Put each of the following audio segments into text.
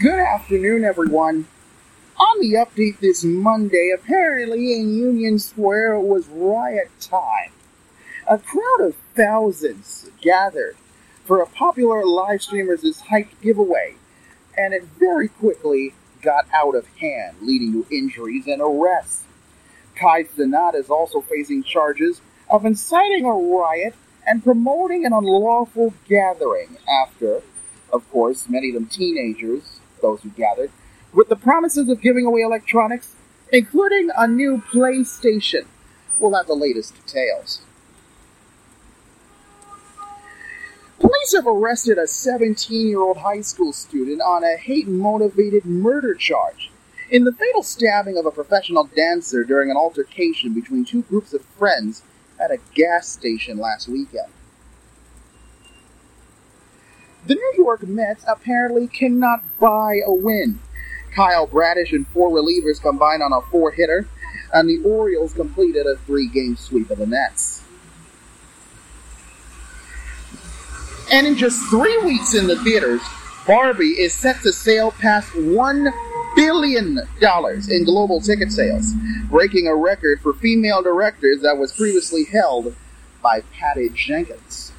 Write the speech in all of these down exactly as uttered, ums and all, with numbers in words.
Good afternoon, everyone. On the update this Monday, apparently in Union Square it was riot time. A crowd of thousands gathered for a popular live streamer's hyped giveaway, and it very quickly got out of hand, leading to injuries and arrests. Kai Cenat is also facing charges of inciting a riot and promoting an unlawful gathering after, of course, many of them teenagers, those who gathered, with the promises of giving away electronics, including a new PlayStation. We'll have the latest details. Police have arrested a seventeen-year-old high school student on a hate-motivated murder charge in the fatal stabbing of a professional dancer during an altercation between two groups of friends at a gas station last weekend. The New York Mets apparently cannot buy a win. Kyle Bradish and four relievers combined on a four-hitter, and the Orioles completed a three-game sweep of the Mets. And in just three weeks in the theaters, Barbie is set to sail past one billion dollars in global ticket sales, breaking a record for female directors that was previously held by Patty Jenkins.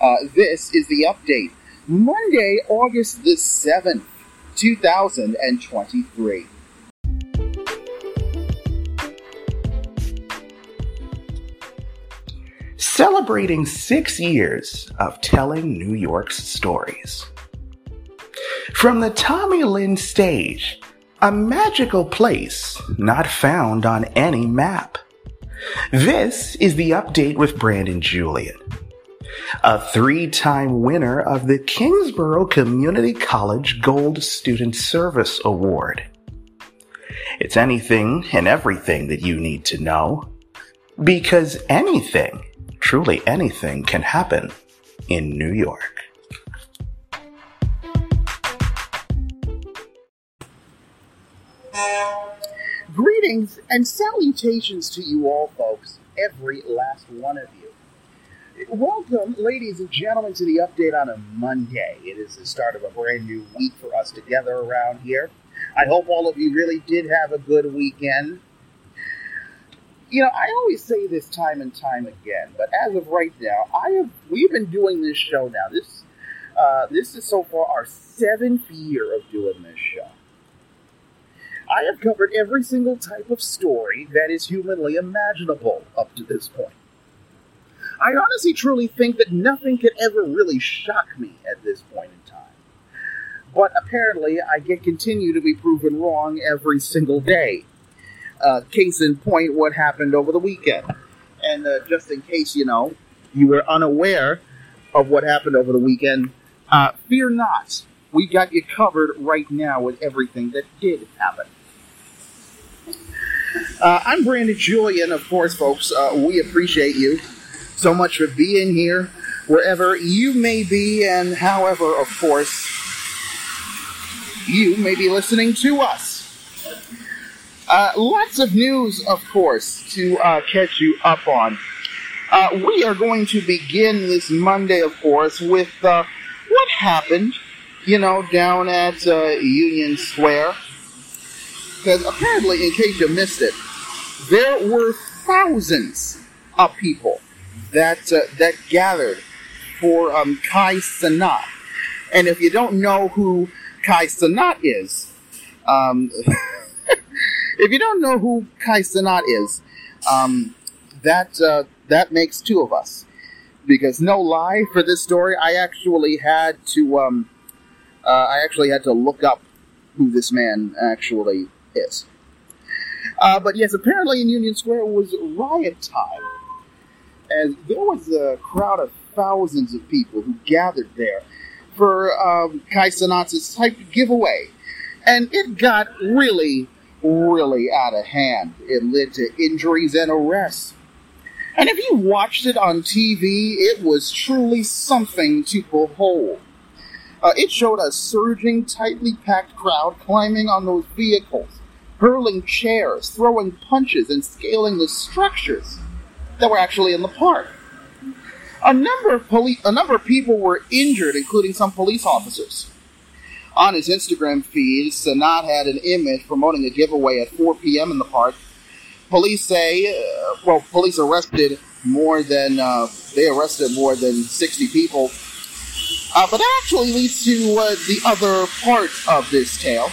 Uh, this is the update. Monday, August the seventh, two thousand twenty-three. Celebrating six years of telling New York's stories. From the Tommy Lynn stage, a magical place not found on any map. This is the update with Brandon Julian. A three-time winner of the Kingsborough Community College Gold Student Service Award. It's anything and everything that you need to know, because anything, truly anything, can happen in New York. Greetings and salutations to you all, folks, every last one of you. Welcome, ladies and gentlemen, to the update on a Monday. It is the start of a brand new week for us together around here. I hope all of you really did have a good weekend. You know, I always say this time and time again, but as of right now, I have we've been doing this show now. This uh, this is so far our seventh year of doing this show. I have covered every single type of story that is humanly imaginable up to this point. I honestly truly think that nothing could ever really shock me at this point in time. But apparently, I can continue to be proven wrong every single day. Uh, case in point, what happened over the weekend. And uh, just in case, you know, you were unaware of what happened over the weekend, uh, fear not. We've got you covered right now with everything that did happen. Uh, I'm Brandon Julian, of course, folks. Uh, we appreciate you so much for being here, wherever you may be, and however, of course, you may be listening to us. Uh, lots of news, of course, to uh, catch you up on. Uh, we are going to begin this Monday, of course, with uh, what happened, you know, down at uh, Union Square. Because apparently, in case you missed it, there were thousands of people that uh, that gathered for um, Kai Cenat. And if you don't know who Kai Cenat is, um, if you don't know who Kai Cenat is, um, that uh, that makes two of us. Because no lie, for this story, I actually had to um, uh, I actually had to look up who this man actually is. Uh, but yes, apparently in Union Square was riot time, as there was a crowd of thousands of people who gathered there for um, Kai Cenat's hyped giveaway. And it got really, really out of hand. It led to injuries and arrests. And if you watched it on T V, it was truly something to behold. Uh, it showed a surging, tightly packed crowd climbing on those vehicles, hurling chairs, throwing punches, and scaling the structures that were actually in the park. A number of police, a number of people were injured, including some police officers. on his Instagram feed, Cenat had an image promoting a giveaway at four p.m. in the park. Police say, uh, well, police arrested more than, uh, they arrested more than sixty people. Uh, but that actually leads to uh, the other part of this tale.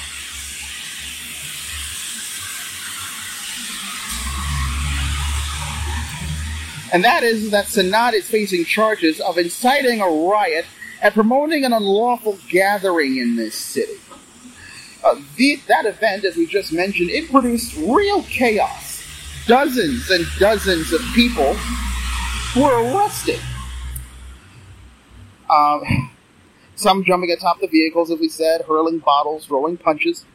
And that is that Cenat is facing charges of inciting a riot and promoting an unlawful gathering in this city. Uh, the, that event, as we just mentioned, it produced real chaos. Dozens and dozens of people were arrested. Uh, some jumping atop the vehicles, as we said, hurling bottles, throwing punches.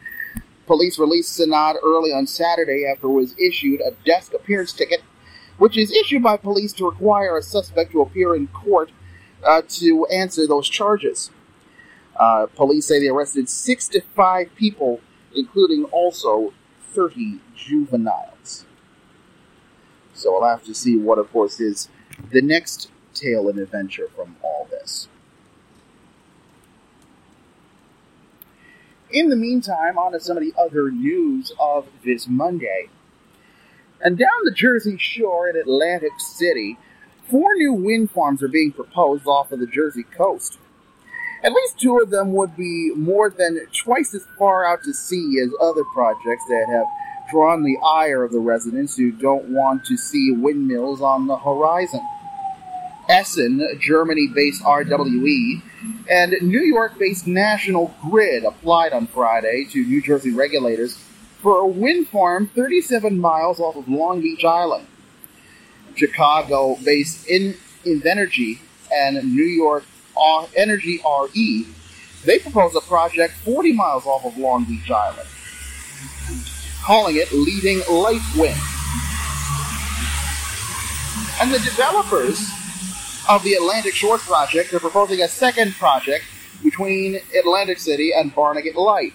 Police released Cenat early on Saturday after it was issued a desk appearance ticket, which is issued by police to require a suspect to appear in court uh, to answer those charges. Uh, police say they arrested sixty-five people, including also thirty juveniles. So we'll have to see what, of course, is the next tale and adventure from all this. In the meantime, on to some of the other news of this Monday. And down the Jersey Shore in Atlantic City, four new wind farms are being proposed off of the Jersey coast. At least two of them would be more than twice as far out to sea as other projects that have drawn the ire of the residents who don't want to see windmills on the horizon. Essen, Germany-based R W E, and New York-based National Grid applied on Friday to New Jersey regulators for a wind farm thirty-seven miles off of Long Beach Island. Chicago-based In- Invenergy and New York R- Energy R E, they proposed a project forty miles off of Long Beach Island, calling it Leading Light Wind. And the developers of the Atlantic Shore project are proposing a second project between Atlantic City and Barnegat Light.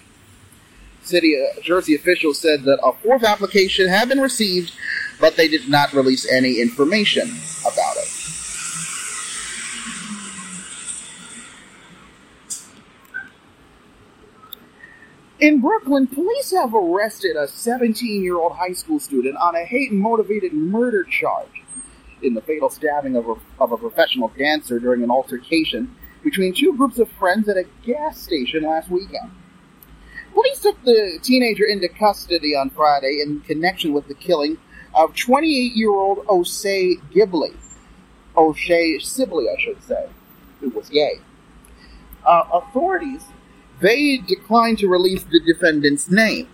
City uh, Jersey officials said that a fourth application had been received, but they did not release any information about it. In Brooklyn, police have arrested a seventeen-year-old high school student on a hate-motivated murder charge in the fatal stabbing of a, of a professional dancer during an altercation between two groups of friends at a gas station last weekend. Police took the teenager into custody on Friday in connection with the killing of twenty-eight-year-old O'Shea Sibley, O'Shea Sibley, I should say, who was gay. Uh, authorities, they declined to release the defendant's name.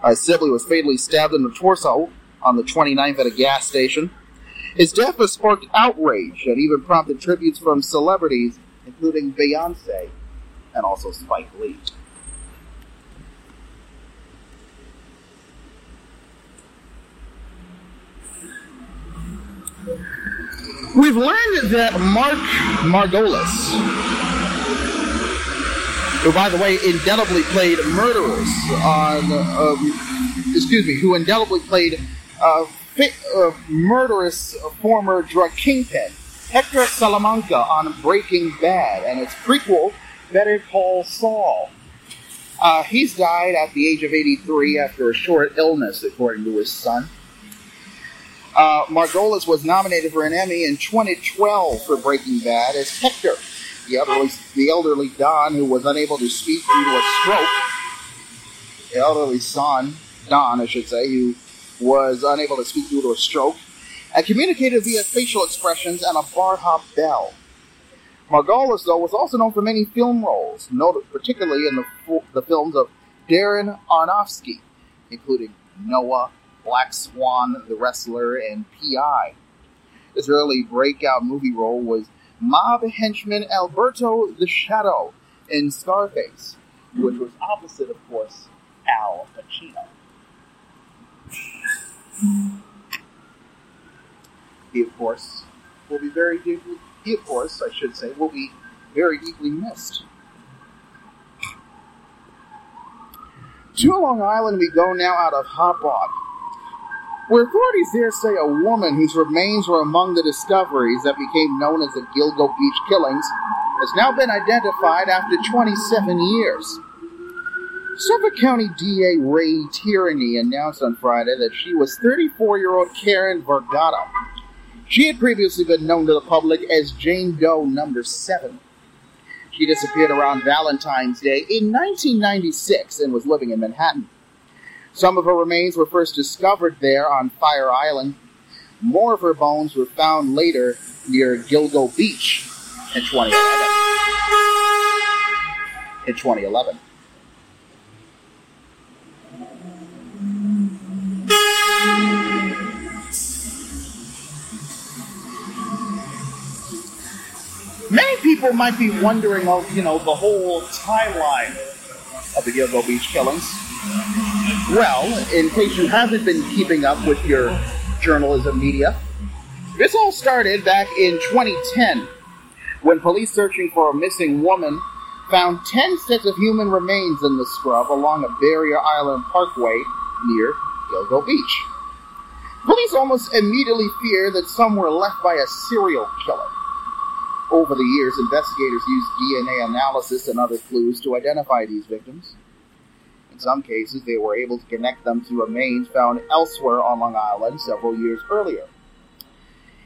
Uh, Sibley was fatally stabbed in the torso on the twenty-ninth at a gas station. His death has sparked outrage and even prompted tributes from celebrities, including Beyonce and also Spike Lee. We've learned that Mark Margolis, who, by the way, indelibly played murderers on, um, excuse me, who indelibly played uh, fit, uh, murderous former drug kingpin Hector Salamanca on Breaking Bad and its prequel, Better Call Saul. Uh, he's died at the age of eighty-three after a short illness, according to his son. Uh, Margolis was nominated for an Emmy in twenty twelve for Breaking Bad as Hector, the elderly, the elderly Don who was unable to speak due to a stroke. The elderly son, Don, I should say, who was unable to speak due to a stroke, and communicated via facial expressions and a bar hop bell. Margolis, though, was also known for many film roles, noted particularly in the, the films of Darren Aronofsky, including Noah, Black Swan, The Wrestler, and P I. His early breakout movie role was mob henchman Alberto the Shadow in Scarface, which was opposite, of course, Al Pacino. He, of course, will be very deeply, he, of course, I should say, will be very deeply missed. To Long Island we go now out of Hauppauge, where authorities there say a woman whose remains were among the discoveries that became known as the Gilgo Beach Killings has now been identified after twenty-seven years. Suffolk County D A Ray Tierney announced on Friday that she was thirty-four-year-old Karen Vergata. She had previously been known to the public as Jane Doe Number seven. She disappeared around Valentine's Day in nineteen ninety-six and was living in Manhattan. Some of her remains were first discovered there on Fire Island. More of her bones were found later near Gilgo Beach in twenty eleven. In twenty eleven. Many people might be wondering of, you know, the whole timeline of the Gilgo Beach Killings. Well, in case you haven't been keeping up with your journalism media, this all started back in twenty ten when police searching for a missing woman found ten sets of human remains in the scrub along a barrier island parkway near Gilgo Beach. Police almost immediately feared that some were left by a serial killer. Over the years, investigators used D N A analysis and other clues to identify these victims. In some cases, they were able to connect them to remains found elsewhere on Long Island several years earlier.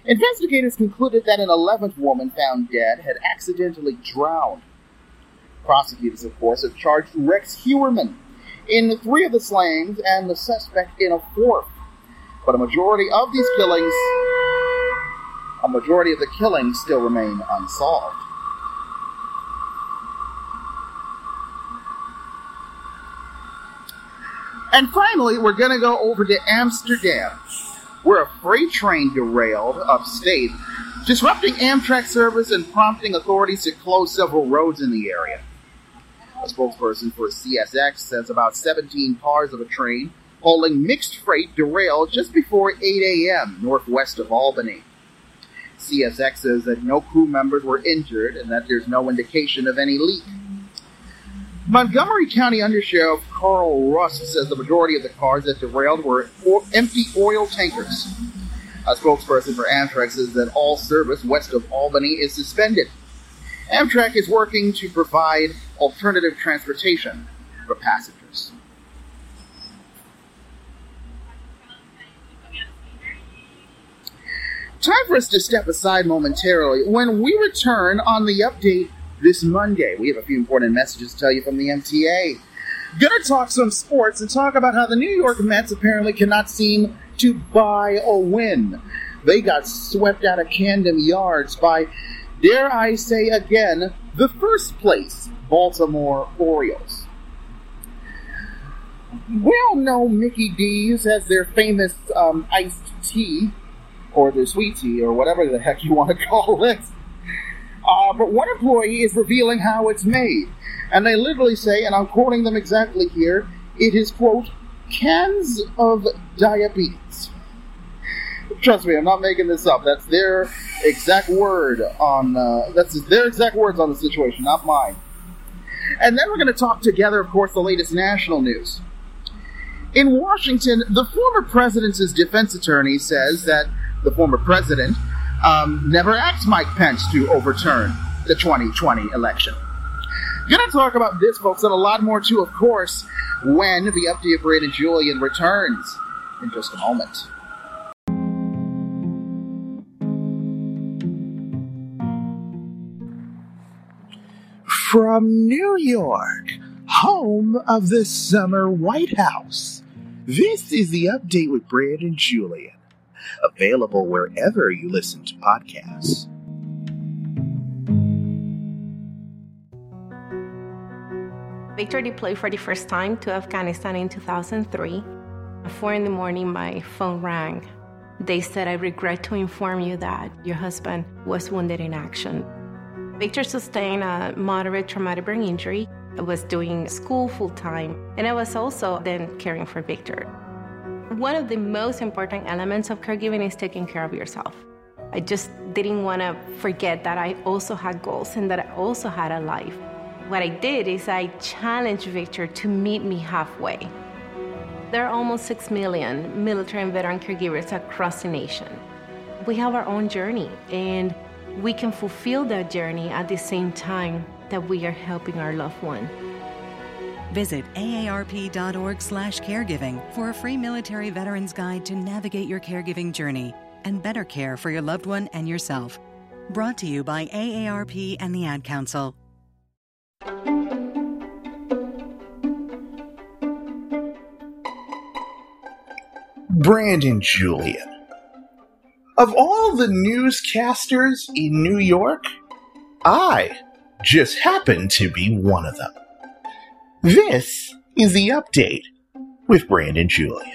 Investigators concluded that an eleventh woman found dead had accidentally drowned. Prosecutors, of course, have charged Rex Heuermann in three of the slayings and the suspect in a fourth. But a majority of these killings... A majority of the killings still remain unsolved. And finally, we're going to go over to Amsterdam, where a freight train derailed upstate, disrupting Amtrak service and prompting authorities to close several roads in the area. A spokesperson for C S X says about seventeen cars of a train hauling mixed freight derailed just before eight a.m. northwest of Albany. C S X says that no crew members were injured and that there's no indication of any leak. Montgomery County Undersheriff Carl Russ says the majority of the cars that derailed were empty oil tankers. A spokesperson for Amtrak says that all service west of Albany is suspended. Amtrak is working to provide alternative transportation for passengers. Time for us to step aside momentarily. When we return on the update this Monday, we have a few important messages to tell you from the M T A. Gonna talk some sports and talk about how the New York Mets apparently cannot seem to buy a win. They got swept out of Camden Yards by, dare I say again, the first place Baltimore Orioles. We all know Mickey D's has their famous um, iced tea, or their sweet tea, or whatever the heck you want to call it. Uh, but one employee is revealing how it's made. And they literally say, and I'm quoting them exactly here, it is, quote, cans of diabetes. Trust me, I'm not making this up. That's their exact word on, uh, that's their exact words on the situation, not mine. And then we're going to talk together, of course, the latest national news. In Washington, the former president's defense attorney says that the former president um, never asked Mike Pence to overturn the twenty twenty election. Gonna talk about this, folks, and a lot more too, of course, when the update of Brandon Julian returns in just a moment. From New York, home of the summer White House, this is the update with Brandon Julian. Available wherever you listen to podcasts. Victor deployed for the first time to Afghanistan in two thousand three. At four in the morning, my phone rang. They said, I regret to inform you that your husband was wounded in action. Victor sustained a moderate traumatic brain injury. I was doing school full-time, and I was also then caring for Victor. One of the most important elements of caregiving is taking care of yourself. I just didn't want to forget that I also had goals and that I also had a life. What I did is I challenged Victor to meet me halfway. There are almost six million military and veteran caregivers across the nation. We have our own journey, and we can fulfill that journey at the same time that we are helping our loved one. Visit aarp.org slash caregiving for a free military veterans guide to navigate your caregiving journey and better care for your loved one and yourself. Brought to you by A A R P and the Ad Council. Brandon Julian. Of all the newscasters in New York, I just happen to be one of them. This is The Update with Brandon Julian.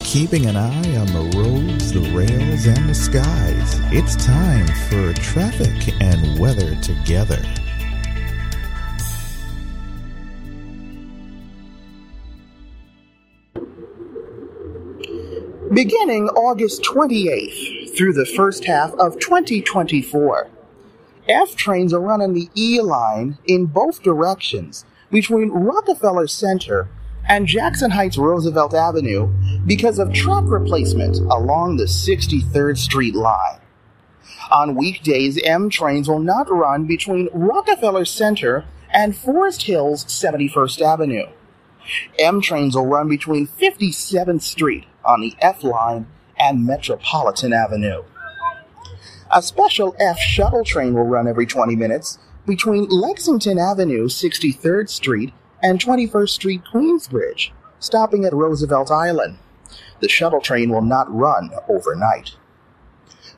Keeping an eye on the roads, the rails, and the skies, it's time for Traffic and Weather Together. Beginning August twenty-eighth through the first half of twenty twenty-four, F trains are running the E line in both directions between Rockefeller Center and Jackson Heights Roosevelt Avenue because of track replacement along the sixty-third Street line. On weekdays, M trains will not run between Rockefeller Center and Forest Hills seventy-first Avenue. M trains will run between fifty-seventh Street on the F line and Metropolitan Avenue. A special F shuttle train will run every twenty minutes between Lexington Avenue, sixty-third Street, and twenty-first Street, Queensbridge, stopping at Roosevelt Island. The shuttle train will not run overnight.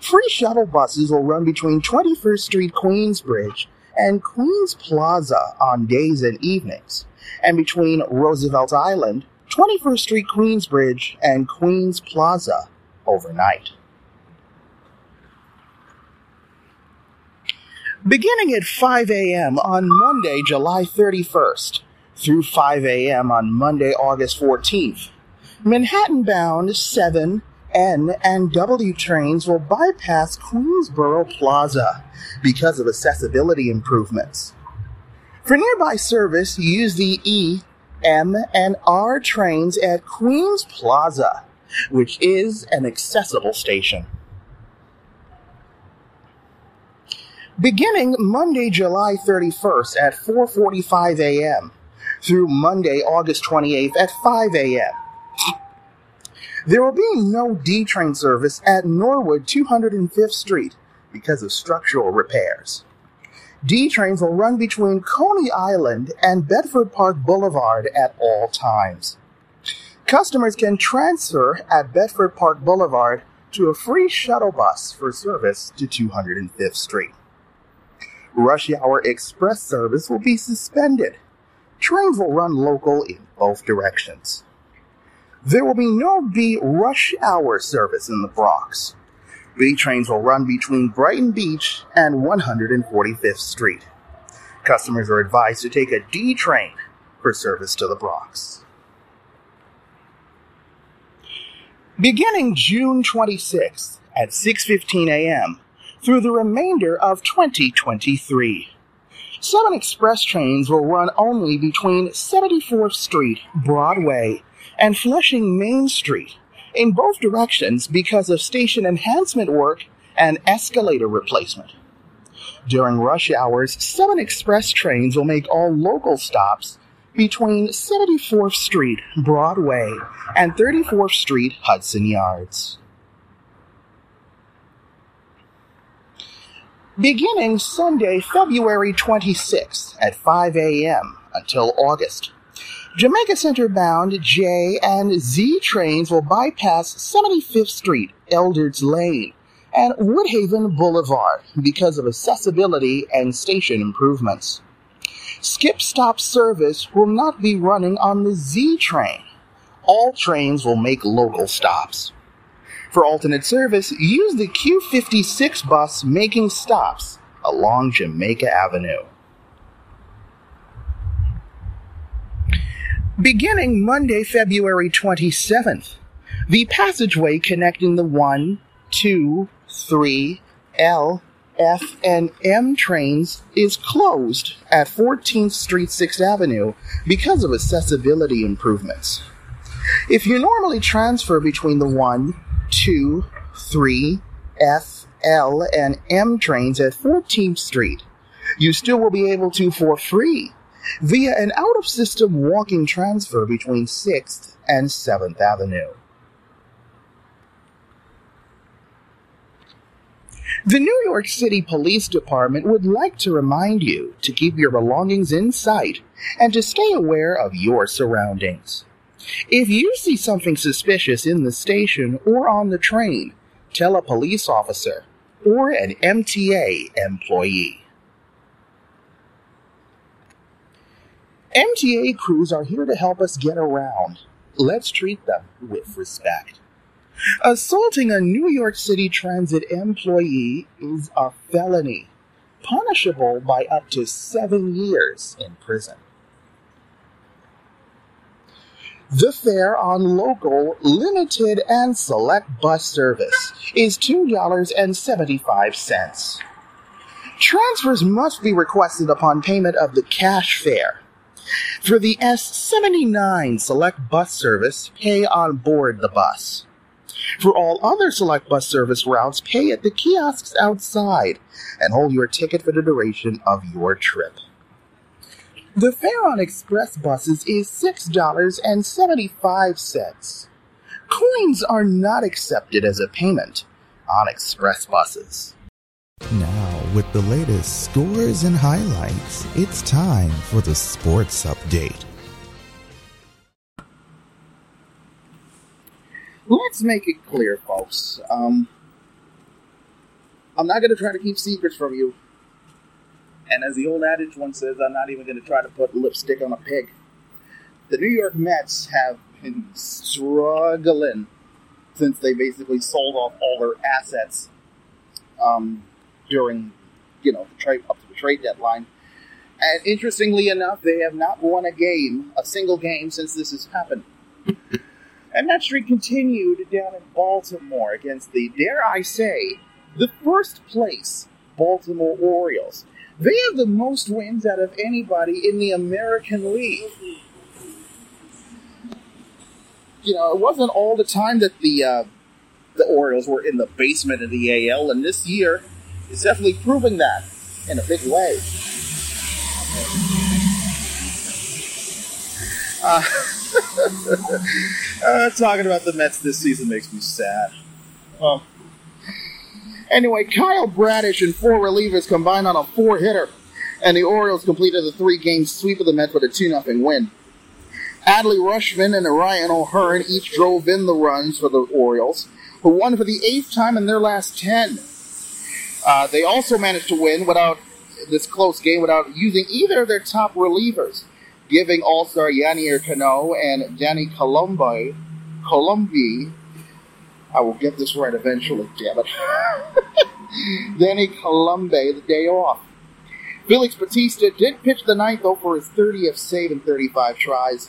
Free shuttle buses will run between twenty-first Street, Queensbridge, and Queens Plaza on days and evenings, and between Roosevelt Island, twenty-first Street, Queensbridge, and Queens Plaza overnight. Beginning at five a.m. on Monday, July thirty-first, through five a.m. on Monday, August fourteenth, Manhattan-bound seven, N, and W trains will bypass Queensboro Plaza because of accessibility improvements. For nearby service, use the E, M, and R trains at Queens Plaza, which is an accessible station. Beginning Monday, July thirty-first at four forty-five a.m. through Monday, August twenty-eighth at five a.m. There will be no D train service at Norwood two hundred fifth Street because of structural repairs. D trains will run between Coney Island and Bedford Park Boulevard at all times. Customers can transfer at Bedford Park Boulevard to a free shuttle bus for service to two hundred fifth Street. Rush hour express service will be suspended. Trains will run local in both directions. There will be no B rush hour service in the Bronx. B trains will run between Brighton Beach and one hundred forty-fifth Street. Customers are advised to take a D train for service to the Bronx. Beginning June twenty-sixth at six fifteen a.m., through the remainder of twenty twenty-three. Seven express trains will run only between seventy-fourth Street, Broadway, and Flushing Main Street in both directions because of station enhancement work and escalator replacement. During rush hours, seven express trains will make all local stops between seventy-fourth Street, Broadway, and thirty-fourth Street, Hudson Yards. Beginning Sunday, February twenty-sixth at five a.m. until August, Jamaica Center-bound J and Z trains will bypass seventy-fifth Street, Eldridge Lane, and Woodhaven Boulevard because of accessibility and station improvements. Skip-stop service will not be running on the Z train. All trains will make local stops. For alternate service, use the Q fifty-six bus making stops along Jamaica Avenue. Beginning Monday, February twenty-seventh, the passageway connecting the one, two, three, L, F, and M trains is closed at fourteenth Street, sixth Avenue because of accessibility improvements. If you normally transfer between the one, two, three, F, L, and M trains at fourteenth Street. You still will be able to, for free, via an out-of-system walking transfer between sixth and seventh Avenue. The New York City Police Department would like to remind you to keep your belongings in sight and to stay aware of your surroundings. If you see something suspicious in the station or on the train, tell a police officer or an M T A employee. M T A crews are here to help us get around. Let's treat them with respect. Assaulting a New York City Transit employee is a felony, punishable by up to seven years in prison. The fare on local, limited, and select bus service is two dollars and seventy-five cents. Transfers must be requested upon payment of the cash fare. For the S seventy-nine select bus service, pay on board the bus. For all other select bus service routes, pay at the kiosks outside and hold your ticket for the duration of your trip. The fare on express buses is six dollars and seventy-five cents. Coins are not accepted as a payment on express buses. Now, with the latest scores and highlights, it's time for the sports update. Let's make it clear, folks. Um, I'm not going to try to keep secrets from you. And as the old adage one says, I'm not even going to try to put lipstick on a pig. The New York Mets have been struggling since they basically sold off all their assets um, during, you know, the trade, up to the trade deadline. And interestingly enough, they have not won a game, a single game, since this has happened. And that streak continued down in Baltimore against the, dare I say, the first place Baltimore Orioles. They have the most wins out of anybody in the American League. You know, it wasn't all the time that the uh, the Orioles were in the basement of the A L, and this year is definitely proving that in a big way. Uh, uh, talking about the Mets this season makes me sad. Oh. Anyway, Kyle Bradish and four relievers combined on a four-hitter, and the Orioles completed a three-game sweep of the Mets with a two nothing win. Adley Rutschman and Ryan O'Hearn each drove in the runs for the Orioles, who won for the eighth time in their last ten. Uh, they also managed to win without this close game without using either of their top relievers, giving all-star Yennier Cano and Danny Coulombe, Coulombe I will get this right eventually, damn it. Danny Coulombe the day off. Felix Batista did pitch the ninth over his thirtieth save in thirty-five tries.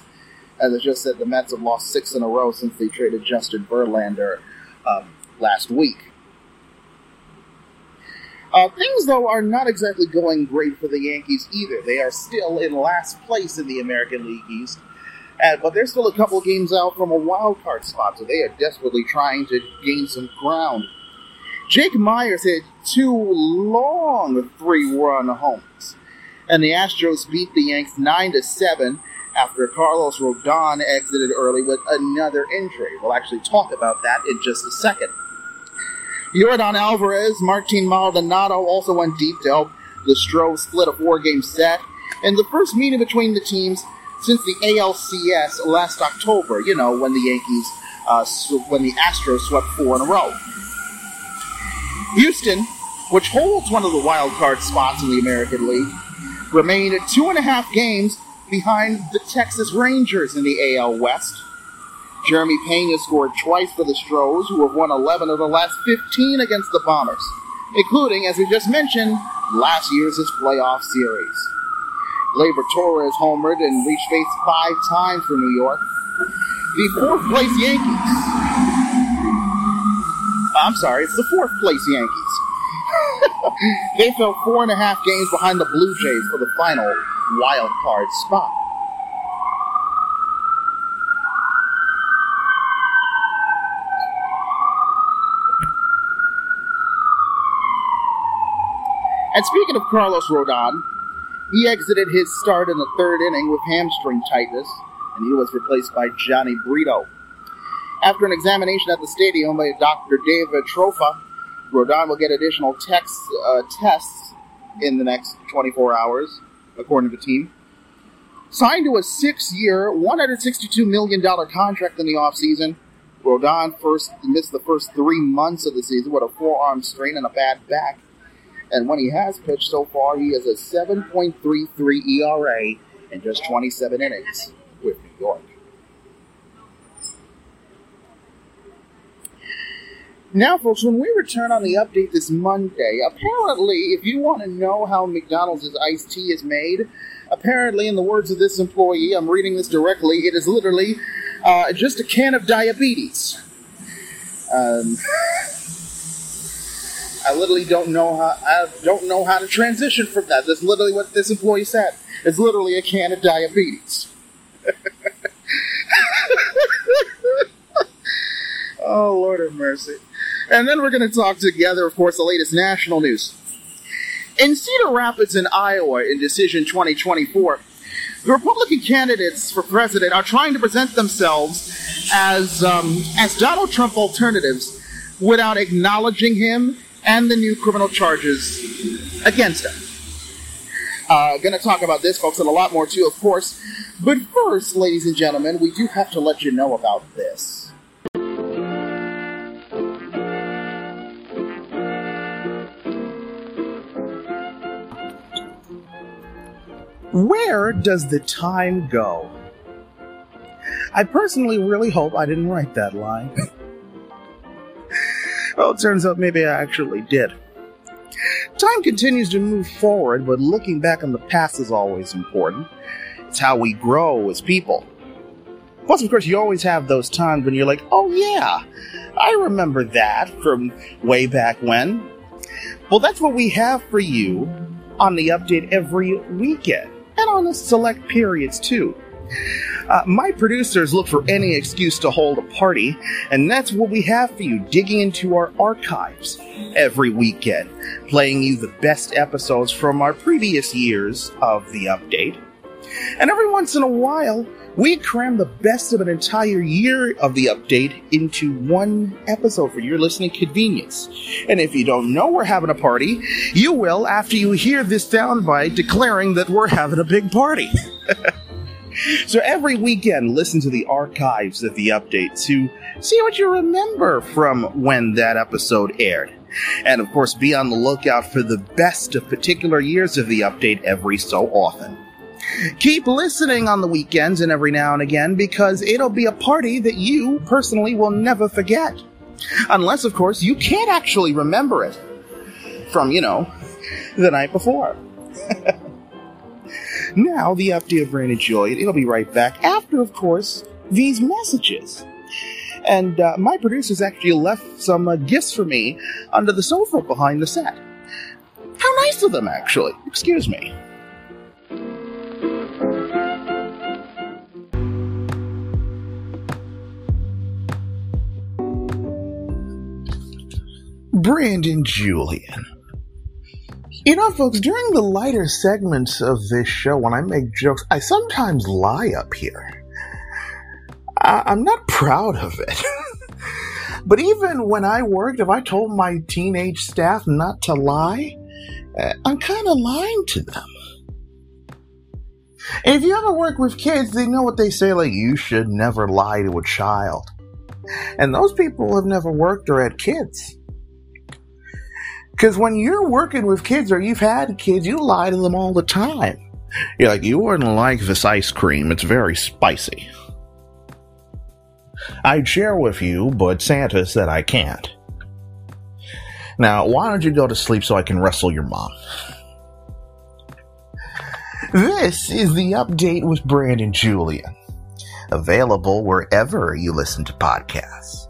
As I just said, the Mets have lost six in a row since they traded Justin Verlander um, last week. Uh, things, though, are not exactly going great for the Yankees either. They are still in last place in the American League East. Uh, but they're still a couple games out from a wild card spot, so they are desperately trying to gain some ground. Jake Myers hit two long three-run homers, and the Astros beat the Yanks nine to seven after Carlos Rodon exited early with another injury. We'll actually talk about that in just a second. Yordan Alvarez, Martin Maldonado also went deep to help the Stros split a four-game set, and the first meeting between the teams since the A L C S last October, you know, when the Yankees, uh, sw- when the Astros swept four in a row. Houston, which holds one of the wild card spots in the American League, remained at two and a half games behind the Texas Rangers in the A L West. Jeremy Peña scored twice for the Stros, who have won eleven of the last fifteen against the Bombers, including, as we just mentioned, last year's playoff series. Labor Torres homered and reached base five times for New York. The fourth-place Yankees. I'm sorry, it's the fourth-place Yankees. They fell four and a half games behind the Blue Jays for the final wild card spot. And speaking of Carlos Rodon, he exited his start in the third inning with hamstring tightness, and he was replaced by Johnny Brito. After an examination at the stadium by Doctor David Trofa, Rodon will get additional text, uh, tests in the next twenty-four hours, according to the team. Signed to a six-year, one hundred sixty-two million dollars contract in the offseason, Rodon first missed the first three months of the season with a forearm strain and a bad back. And when he has pitched so far, he has a seven point three three E R A in just twenty-seven innings with New York. Now, folks, when we return on the update this Monday, apparently, if you want to know how McDonald's iced tea is made, apparently, in the words of this employee, I'm reading this directly, it is literally uh, just a can of diabetes. Um... I literally don't know how I don't know how to transition from that. That's literally what this employee said. It's literally a can of diabetes. Oh, Lord have mercy. And then we're going to talk together, of course, the latest national news. In Cedar Rapids in Iowa, in Decision twenty twenty-four, the Republican candidates for president are trying to present themselves as um, as Donald Trump alternatives without acknowledging him and the new criminal charges against him. Uh, going to talk about this, folks, and a lot more, too, of course. But first, ladies and gentlemen, we do have to let you know about this. Where does the time go? I personally really hope I didn't write that line. Well, it turns out maybe I actually did. Time continues to move forward, but looking back on the past is always important. It's how we grow as people. Plus, of course, you always have those times when you're like, oh yeah, I remember that from way back when. Well, that's what we have for you on the update every weekend, and on the select periods too. Uh, my producers look for any excuse to hold a party, and that's what we have for you, digging into our archives every weekend, playing you the best episodes from our previous years of the update. And every once in a while, we cram the best of an entire year of the update into one episode for your listening convenience. And if you don't know we're having a party, you will after you hear this soundbite declaring that we're having a big party. So every weekend, listen to the archives of the update to see what you remember from when that episode aired. And of course, be on the lookout for the best of particular years of the update every so often. Keep listening on the weekends and every now and again, because it'll be a party that you personally will never forget. Unless, of course, you can't actually remember it from, you know, the night before. Now, the update of Rain and Joy, it'll be right back after, of course, these messages. And uh, my producers actually left some uh, gifts for me under the sofa behind the set. How nice of them, actually. Excuse me. Brandon Julian. You know, folks, during the lighter segments of this show, when I make jokes, I sometimes lie up here. I- I'm not proud of it. But even when I worked, if I told my teenage staff not to lie, uh, I'm kind of lying to them. And if you ever work with kids, they know what they say, like, you should never lie to a child. And those people have never worked or had kids. Because when you're working with kids or you've had kids, you lie to them all the time. You're like, you wouldn't like this ice cream. It's very spicy. I'd share with you, but Santa said I can't. Now, why don't you go to sleep so I can wrestle your mom? This is the update with Brandon Julian. Available wherever you listen to podcasts.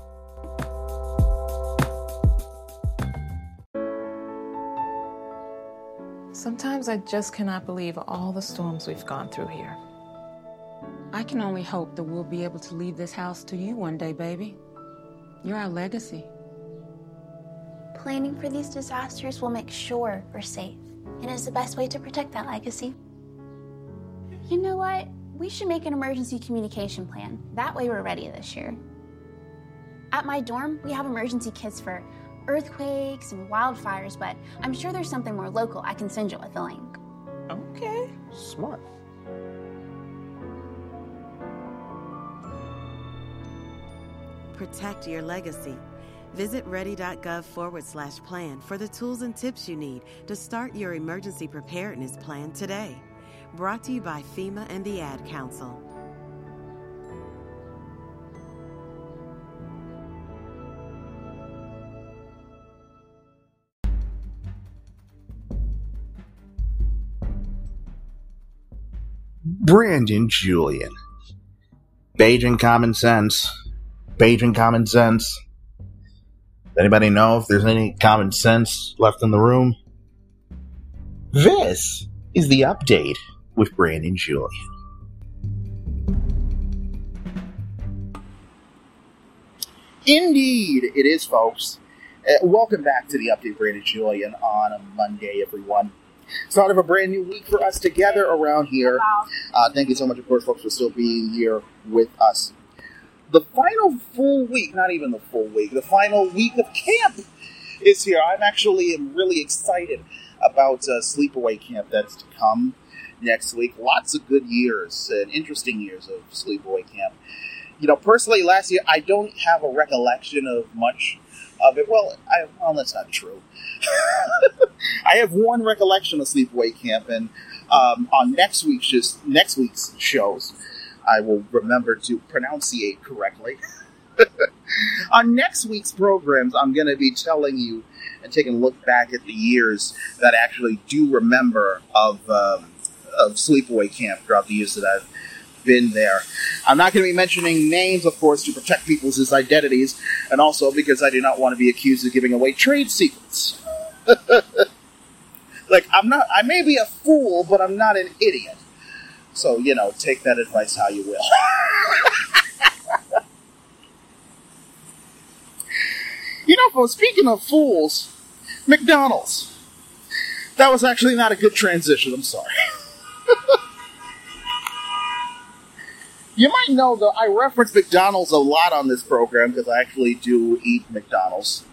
Sometimes I just cannot believe all the storms we've gone through here. I can only hope that we'll be able to leave this house to you one day, baby. You're our legacy. Planning for these disasters will make sure we're safe. and is the best way to protect that legacy. You know what? We should make an emergency communication plan. That way we're ready this year. At my dorm, we have emergency kits for earthquakes and wildfires, but I'm sure there's something more local I can send you with a link. Okay. Smart. Protect your legacy. Visit ready.gov forward slash plan for the tools and tips you need to start your emergency preparedness plan today. Brought to you by FEMA and the Ad Council. Brandon Julian. Beijing common sense. Beijing common sense. Does anybody know if there's any common sense left in the room? This is the update with Brandon Julian. Indeed, it is, folks. Uh, welcome back to the update, Brandon Julian, on a Monday, everyone. Start of a brand new week for us together around here. Uh, thank you so much, of course, folks, for still being here with us. The final full week, not even the full week, the final week of camp is here. I'm actually am really excited about uh, sleepaway camp that's to come next week. Lots of good years and interesting years of sleepaway camp. You know, personally, last year, I don't have a recollection of much of it. Well, I, well that's not true. I have one recollection of sleepaway camp, and um, on next week's just next week's shows, I will remember to pronunciate correctly. On next week's programs, I'm going to be telling you and taking a look back at the years that I actually do remember of um, of sleepaway camp throughout the years that I've been there. I'm not going to be mentioning names, of course, to protect people's identities, and also because I do not want to be accused of giving away trade secrets. Like, I'm not, I may be a fool, but I'm not an idiot. So, you know, take that advice how you will. You know, folks, speaking of fools, McDonald's. That was actually not a good transition, I'm sorry. You might know, though, I reference McDonald's a lot on this program because I actually do eat McDonald's.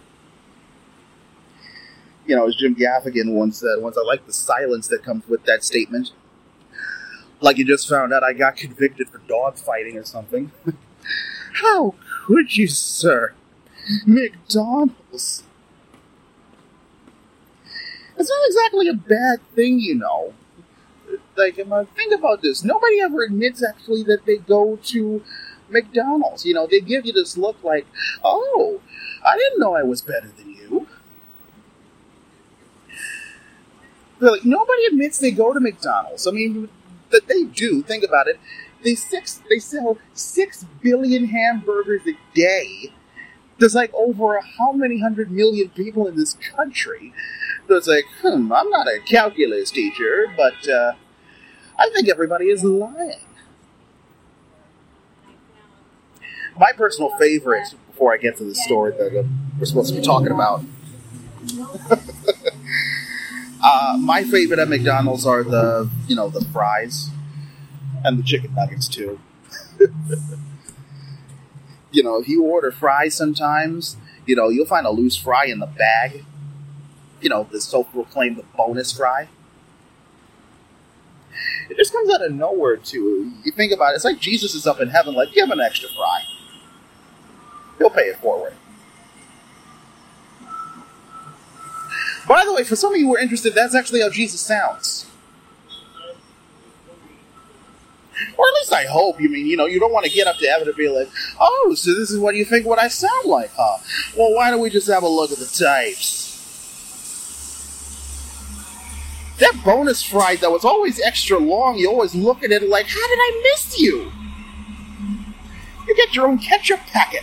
You know, as Jim Gaffigan once said, once I like the silence that comes with that statement. Like you just found out I got convicted for dogfighting or something. How could you, sir? McDonald's. It's not exactly a bad thing, you know. Like, if I think about this, nobody ever admits, actually, that they go to McDonald's. You know, they give you this look like, oh, I didn't know I was better than you. They're like, nobody admits they go to McDonald's. I mean, that they do, think about it. They six they sell six billion hamburgers a day. There's like over how many hundred million people in this country. So it's like, hmm, I'm not a calculus teacher, but uh, I think everybody is lying. My personal favorite, before I get to the story that we're supposed to be talking about, Uh, my favorite at McDonald's are the, you know, the fries and the chicken nuggets, too. You know, if you order fries sometimes, you know, you'll find a loose fry in the bag. You know, the self-proclaimed bonus fry. It just comes out of nowhere, too. You think about it, it's like Jesus is up in heaven, like, give him an extra fry. He'll pay it forward. By the way, for some of you who are interested, that's actually how Jesus sounds. Or at least I hope. You mean, you know, you don't want to get up to heaven and be like, oh, so this is what you think what I sound like, huh? Well, why don't we just have a look at the types? That bonus fry, though, it's always extra long. You always look at it like, how did I miss you? You get your own ketchup packet.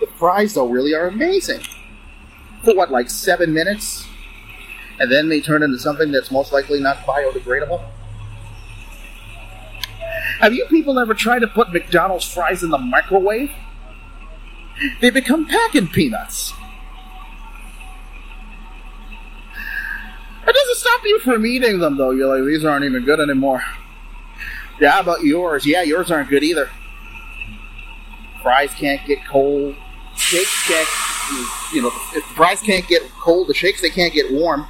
The fries, though, really are amazing. For what, like seven minutes? And then they turn into something that's most likely not biodegradable? Have you people ever tried to put McDonald's fries in the microwave? They become packing peanuts. stop you from eating them, though. You're like, these aren't even good anymore. Yeah, how about yours? Yeah, yours aren't good either. Fries can't get cold. Shakes can't, you know, if fries can't get cold, the shakes, they can't get warm.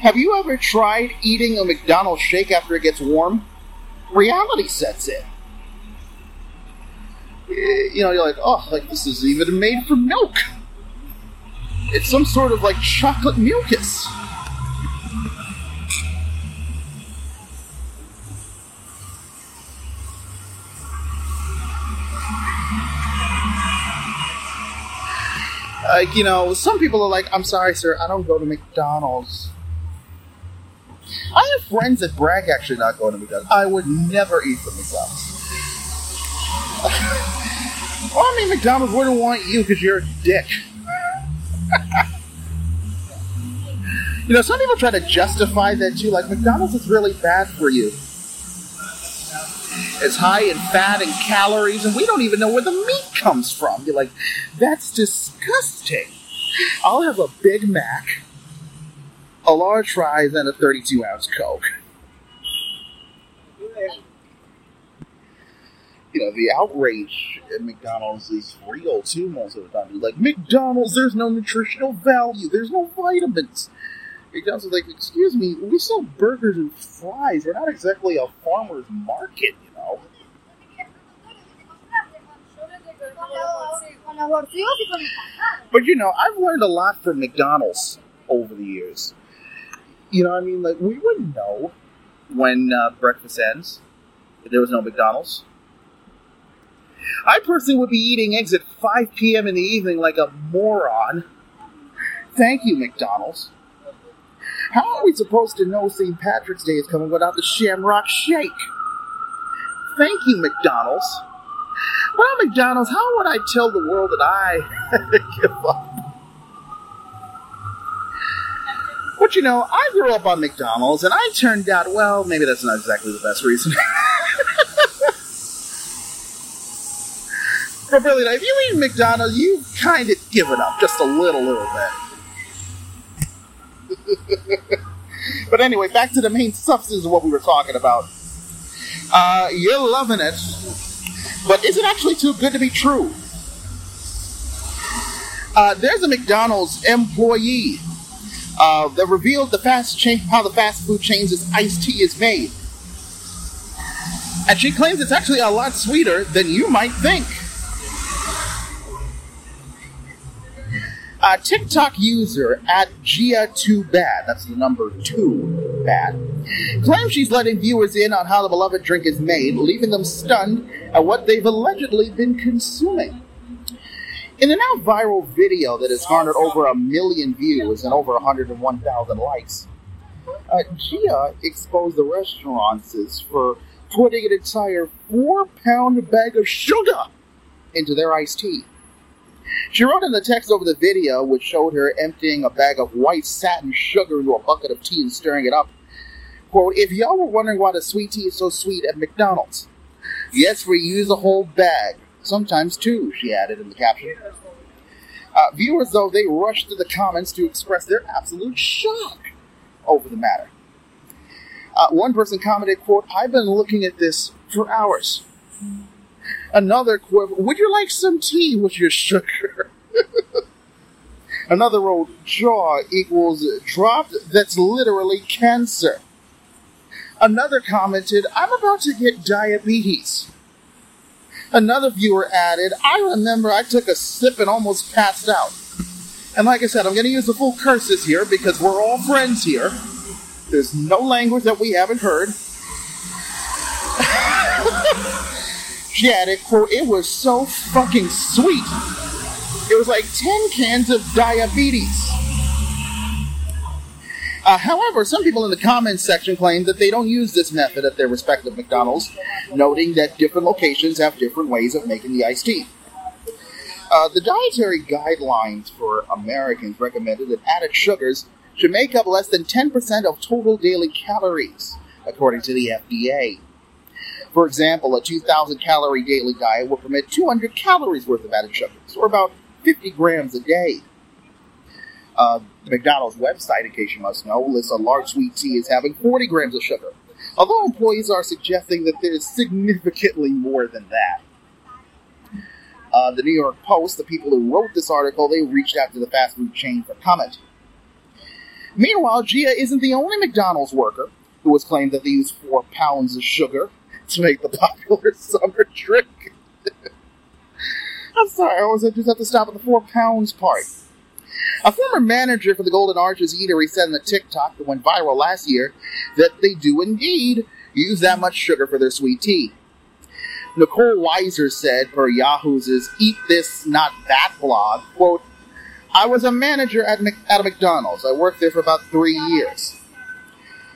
Have you ever tried eating a McDonald's shake after it gets warm? Reality sets in. You know, you're like, oh, like this is even made from milk. It's some sort of like chocolate mucus. Like, you know, some people are like, I'm sorry, sir, I don't go to McDonald's. I have friends that brag actually not going to McDonald's. I would never eat from McDonald's. Well, I mean, McDonald's wouldn't want you because you're a dick. You know, some people try to justify that too. Like, McDonald's is really bad for you. It's high in fat and calories, and we don't even know where the meat comes from. You're like, that's disgusting. I'll have a Big Mac, a large fries, and a thirty-two ounce Coke. You know, the outrage at McDonald's is real, too, most of the time. You're like, McDonald's, there's no nutritional value. There's no vitamins. McDonald's is like, excuse me, we sell burgers and fries. We're not exactly a farmer's market, you know. But, you know, I've learned a lot from McDonald's over the years. You know, I mean, like, we wouldn't know when uh, breakfast ends if there was no McDonald's. I personally would be eating eggs at five p.m. in the evening like a moron. Thank you, McDonald's. How are we supposed to know Saint Patrick's Day is coming without the Shamrock Shake? Thank you, McDonald's. Well, McDonald's, how would I tell the world that I give up? But, you know, I grew up on McDonald's, and I turned out, well, maybe that's not exactly the best reason. But really, if you eat McDonald's, you've kind of given up just a little, little bit. But anyway, back to the main substance of what we were talking about. Uh, you're loving it, but is it actually too good to be true? Uh, there's a McDonald's employee uh, that revealed the fast chain, how the fast food chain's iced tea is made. And she claims it's actually a lot sweeter than you might think. Uh, TikTok user at Gia two Bad, that's the number two bad, claims she's letting viewers in on how the beloved drink is made, leaving them stunned at what they've allegedly been consuming. In the now viral video that has garnered over a million views and over one hundred one thousand likes, uh, Gia exposed the restaurants for putting an entire four-pound bag of sugar into their iced tea. She wrote in the text over the video, which showed her emptying a bag of white satin sugar into a bucket of tea and stirring it up, quote, if y'all were wondering why the sweet tea is so sweet at McDonald's, yes, we use a whole bag, sometimes two, she added in the caption. Uh, viewers, though, they rushed to the comments to express their absolute shock over the matter. Uh, one person commented, quote, I've been looking at this for hours. Another quote, would you like some tea with your sugar? Another wrote, jaw equals dropped, that's literally cancer. Another commented, I'm about to get diabetes. Another viewer added, I remember I took a sip and almost passed out. And like I said, I'm going to use the full curses here because we're all friends here. There's no language that we haven't heard. She added, quote, it was so fucking sweet. It was like ten cans of diabetes. Uh, however, some people in the comments section claim that they don't use this method at their respective McDonald's, noting that different locations have different ways of making the iced tea. Uh, the dietary guidelines for Americans recommended that added sugars should make up less than ten percent of total daily calories, according to the F D A. For example, a two thousand calorie daily diet will permit two hundred calories worth of added sugars, or about fifty grams a day. Uh, McDonald's website, in case you must know, lists a large sweet tea as having forty grams of sugar, although employees are suggesting that there's significantly more than that. Uh, the New York Post, the people who wrote this article, they reached out to the fast food chain for comment. Meanwhile, Gia isn't the only McDonald's worker who has claimed that they use four pounds of sugar to make the popular summer drink. I'm sorry, I always just have to stop at the four pounds part. A former manager for the Golden Arches Eatery said in a TikTok that went viral last year that they do indeed use that much sugar for their sweet tea. Nicole Weiser said for Yahoo's Eat This, Not That blog, quote, I was a manager at, Mc- at a McDonald's. I worked there for about three years.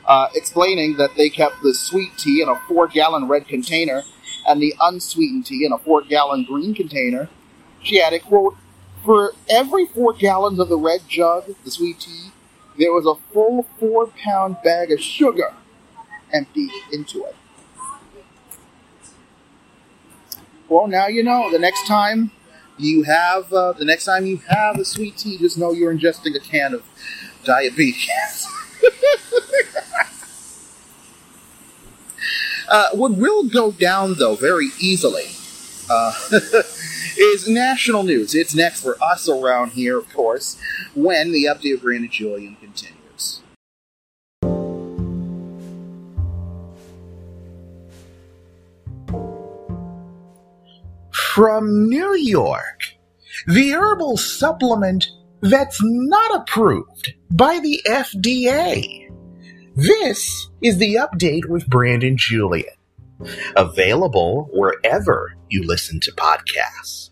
Uh, explaining that they kept the sweet tea in a four-gallon red container and the unsweetened tea in a four-gallon green container, she added, quote, for every four gallons of the red jug, the sweet tea, there was a full four-pound bag of sugar emptied into it. Well, now you know. The next time you have uh, the next time you have a sweet tea, just know you're ingesting a can of diabetes. uh, what will go down, though, very easily uh, is national news. It's next for us around here, of course, when the update of Brandon Julian continues. From New York, the herbal supplement that's not approved by the F D A. This is the update with Brandon Julian. Available wherever you listen to podcasts.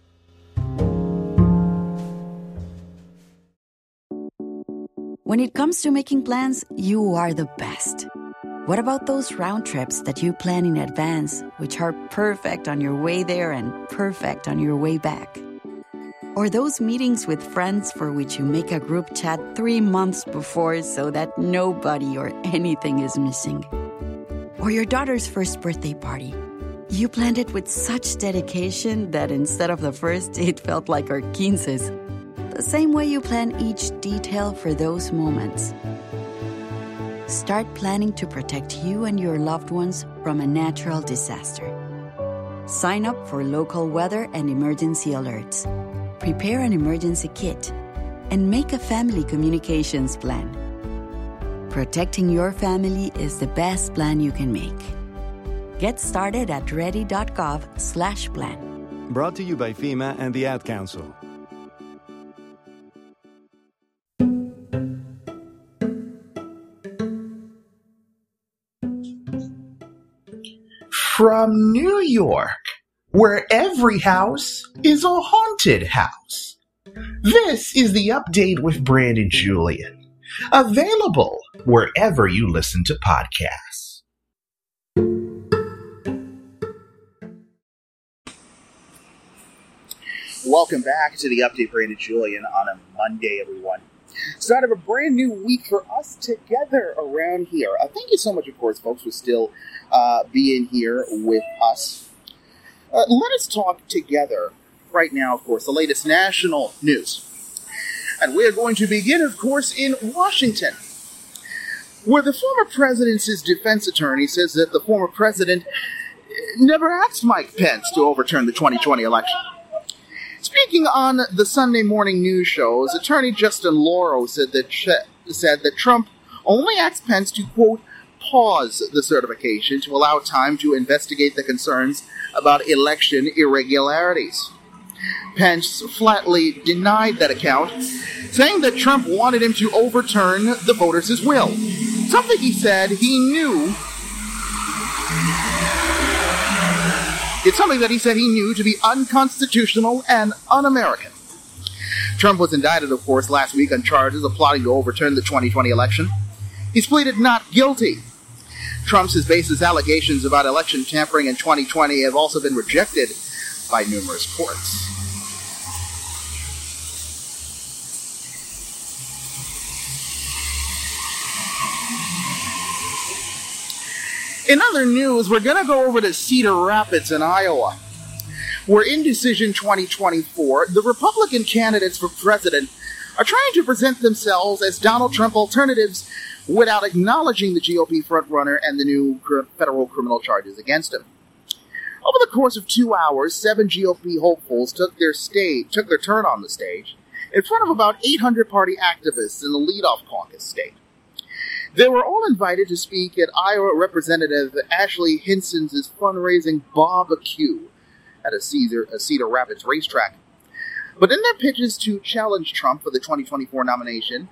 When it comes to making plans, you are the best. What about those round trips that you plan in advance, which are perfect on your way there and perfect on your way back? Or those meetings with friends for which you make a group chat three months before so that nobody or anything is missing? Or your daughter's first birthday party. You planned it with such dedication that instead of the first, it felt like our quinces. The same way you plan each detail for those moments. Start planning to protect you and your loved ones from a natural disaster. Sign up for local weather and emergency alerts. Prepare an emergency kit and make a family communications plan. Protecting your family is the best plan you can make. Get started at ready.gov slash plan. Brought to you by FEMA and the Ad Council. From New York, where every house is a haunted house. This is the update with Brandon Julian. Available wherever you listen to podcasts. Welcome back to the update, Brandon Julian, on a Monday, everyone. Start of a brand new week for us together around here. Uh, thank you so much, of course, folks, for still uh, being here with us. Uh, let us talk together right now, of course, the latest national news. And we are going to begin, of course, in Washington, where the former president's defense attorney says that the former president never asked Mike Pence to overturn the twenty twenty election. Speaking on the Sunday morning news shows, attorney Justin Lauro said that Ch- said that Trump only asked Pence to, quote, pause the certification to allow time to investigate the concerns about election irregularities. Pence flatly denied that account, saying that Trump wanted him to overturn the voters' will, something he said he knew. It's something that he said he knew to be unconstitutional and un-American. Trump was indicted, of course, last week on charges of plotting to overturn the twenty twenty election. He's pleaded not guilty. Trump's baseless allegations about election tampering in twenty twenty have also been rejected by numerous courts. In other news, we're going to go over to Cedar Rapids in Iowa, where in Decision twenty twenty-four, the Republican candidates for president are trying to present themselves as Donald Trump alternatives without acknowledging the G O P frontrunner and the new federal criminal charges against him. Over the course of two hours, seven G O P hopefuls took their stage, took their turn on the stage in front of about eight hundred party activists in the leadoff caucus state. They were all invited to speak at Iowa Representative Ashley Hinson's fundraising barbecue at a Cedar, a Cedar Rapids racetrack. But in their pitches to challenge Trump for the twenty twenty-four nomination,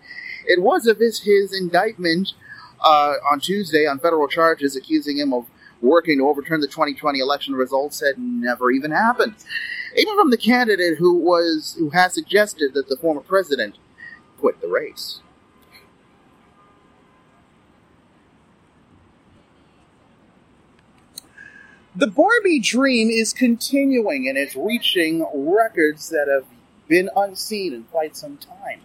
it was of his, his indictment uh, on Tuesday on federal charges accusing him of working to overturn the twenty twenty election results had never even happened, even from the candidate who was who has suggested that the former president quit the race. The Barbie dream is continuing, and it's reaching records that have been unseen in quite some time.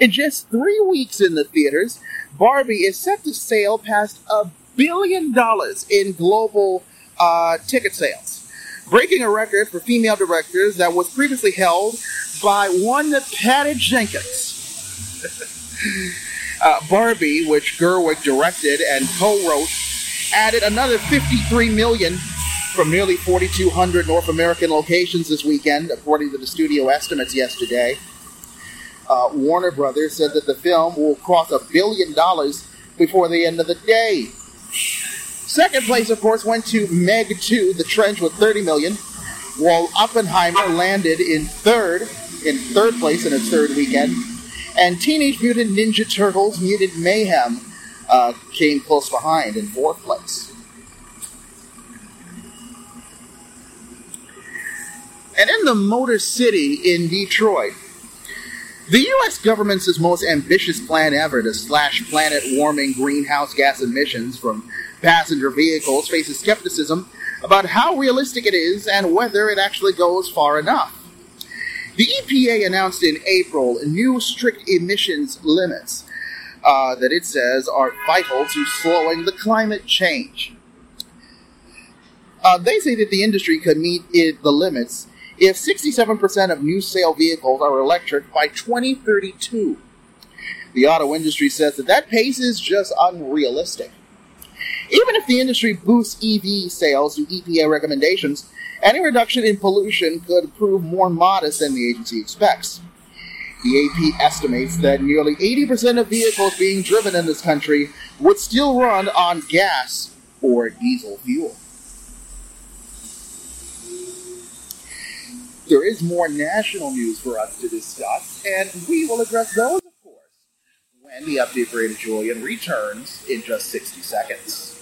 In just three weeks in the theaters, Barbie is set to sail past a billion dollars in global uh, ticket sales, breaking a record for female directors that was previously held by one Patty Jenkins. uh, Barbie, which Gerwig directed and co-wrote, added another fifty-three million dollars from nearly forty-two hundred North American locations this weekend, according to the studio estimates yesterday. Uh, Warner Brothers said that the film will cross a billion dollars before the end of the day. Second place, of course, went to Meg two, The Trench, with thirty million dollars, while Oppenheimer landed in third, in third place in its third weekend, and Teenage Mutant Ninja Turtles: Mutant Mayhem Uh, came close behind in fourth place. And in the Motor City in Detroit, the U S government's most ambitious plan ever to slash planet-warming greenhouse gas emissions from passenger vehicles faces skepticism about how realistic it is and whether it actually goes far enough. The E P A announced in April new strict emissions limits Uh, that it says are vital to slowing the climate change. Uh, they say that the industry could meet it, the limits if sixty-seven percent of new sale vehicles are electric by twenty thirty-two. The auto industry says that that pace is just unrealistic. Even if the industry boosts E V sales to E P A recommendations, any reduction in pollution could prove more modest than the agency expects. The A P estimates that nearly eighty percent of vehicles being driven in this country would still run on gas or diesel fuel. There is more national news for us to discuss, and we will address those, of course, when the update for Ada Julian returns in just sixty seconds.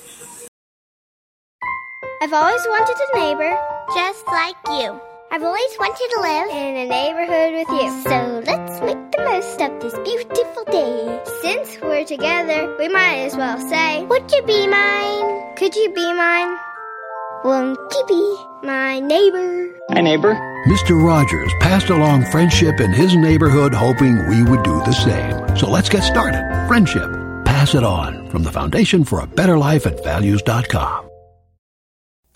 I've always wanted a neighbor just like you. I've always wanted to live in a neighborhood with you. So let's make the most of this beautiful day. Since we're together, we might as well say, would you be mine? Could you be mine? Won't you be my neighbor? My neighbor. Mister Rogers passed along friendship in his neighborhood, hoping we would do the same. So let's get started. Friendship. Pass it on. From the Foundation for a Better Life at values dot com.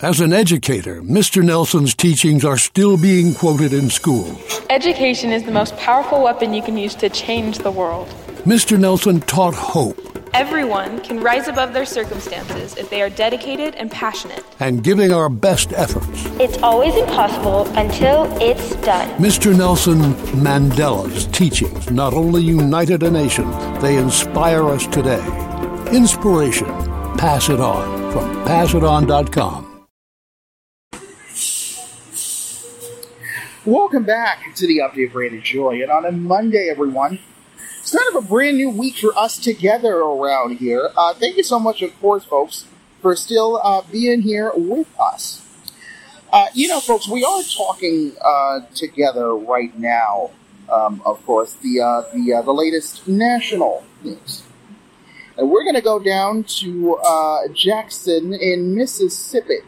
As an educator, Mister Nelson's teachings are still being quoted in schools. Education is the most powerful weapon you can use to change the world. Mister Nelson taught hope. Everyone can rise above their circumstances if they are dedicated and passionate. And giving our best efforts. It's always impossible until it's done. Mister Nelson Mandela's teachings not only united a nation, they inspire us today. Inspiration. Pass it on. From pass it on dot com. Welcome back to the Update for Ada Julian on a Monday, everyone. It's kind of a brand new week for us together around here. Uh, thank you so much, of course, folks, for still uh, being here with us. Uh, you know, folks, we are talking uh, together right now. Um, of course, the uh, the uh, the latest national news, and we're going to go down to uh, Jackson in Mississippi.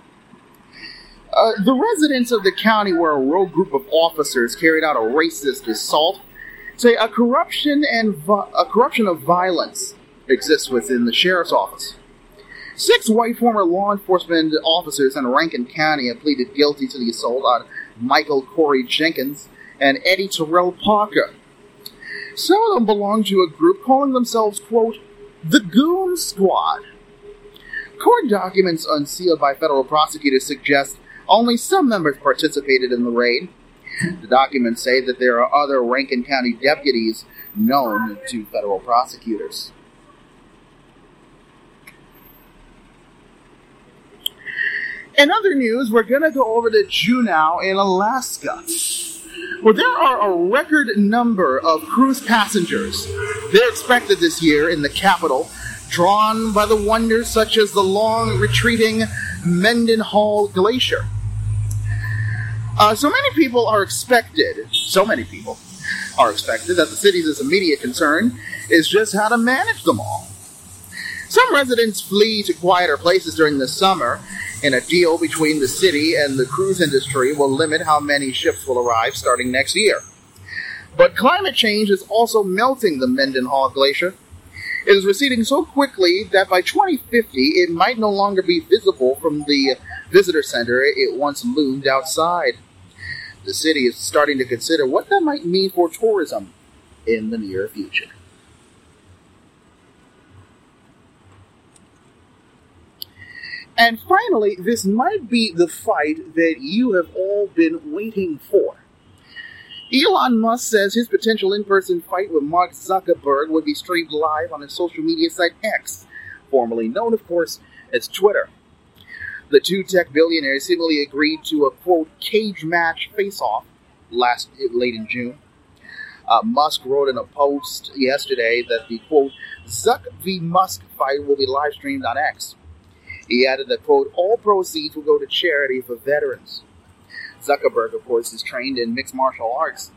Uh, the residents of the county where a rogue group of officers carried out a racist assault say a corruption and vi- a corruption of violence exists within the sheriff's office. Six white former law enforcement officers in Rankin County have pleaded guilty to the assault on Michael Corey Jenkins and Eddie Terrell Parker. Some of them belong to a group calling themselves, quote, the Goon Squad. Court documents unsealed by federal prosecutors suggest only some members participated in the raid. The documents say that there are other Rankin County deputies known to federal prosecutors. In other news, we're going to go over to Juneau in Alaska, where there are a record number of cruise passengers. They're expected this year in the capital, drawn by the wonders such as the long retreating Mendenhall Glacier. Uh, so many people are expected, so many people are expected that the city's immediate concern is just how to manage them all. Some residents flee to quieter places during the summer, and a deal between the city and the cruise industry will limit how many ships will arrive starting next year. But climate change is also melting the Mendenhall Glacier. It is receding so quickly that by twenty fifty, it might no longer be visible from the visitor center it once loomed outside. The city is starting to consider what that might mean for tourism in the near future. And finally, this might be the fight that you have all been waiting for. Elon Musk says his potential in-person fight with Mark Zuckerberg would be streamed live on his social media site X, formerly known, of course, as Twitter. The two tech billionaires seemingly agreed to a, quote, cage match face-off last late in June. Uh, Musk wrote in a post yesterday that the, quote, Zuck v. Musk fight will be live-streamed on X. He added that, quote, all proceeds will go to charity for veterans. Zuckerberg, of course, is trained in mixed martial arts.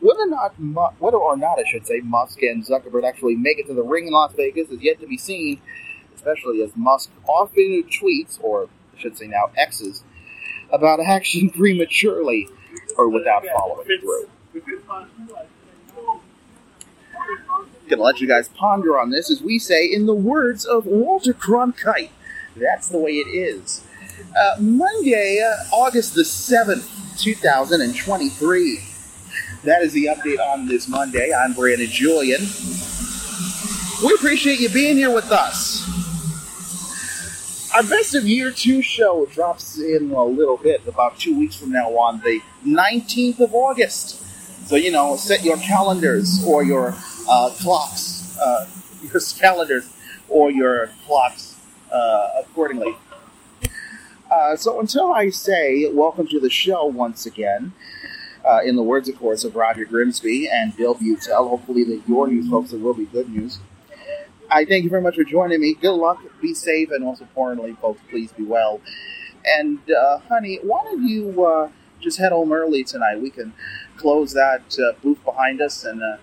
Whether or not, whether or not I should say, Musk and Zuckerberg actually make it to the ring in Las Vegas is yet to be seen, especially as Musk often tweets, or I should say now X's, about action prematurely or without following through. I'm going to let you guys ponder on this, as we say, in the words of Walter Cronkite. That's the way it is. Uh, Monday, uh, August the seventh, two thousand twenty-three. That is the update on this Monday. I'm Brandon Julian. We appreciate you being here with us. Our Best of Year two show drops in a little bit, about two weeks from now on the nineteenth of August. So, you know, set your calendars or your uh, clocks, uh, your calendars or your clocks uh, accordingly. Uh, so until I say welcome to the show once again, uh, in the words, of course, of Roger Grimsby and Bill Buttel, hopefully that your news, folks, it will be good news. I thank you very much for joining me. Good luck, be safe, and also importantly, folks, please be well. And, uh, honey, why don't you uh, just head home early tonight? We can close that uh, booth behind us and uh,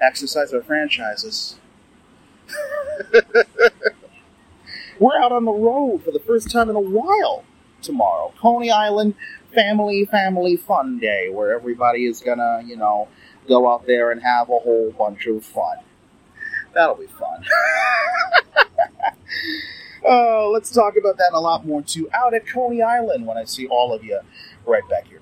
exercise our franchises. We're out on the road for the first time in a while tomorrow. Coney Island Family Family Fun Day, where everybody is going to, you know, go out there and have a whole bunch of fun. That'll be fun. Oh, let's talk about that and a lot more, too, out at Coney Island when I see all of you right back here.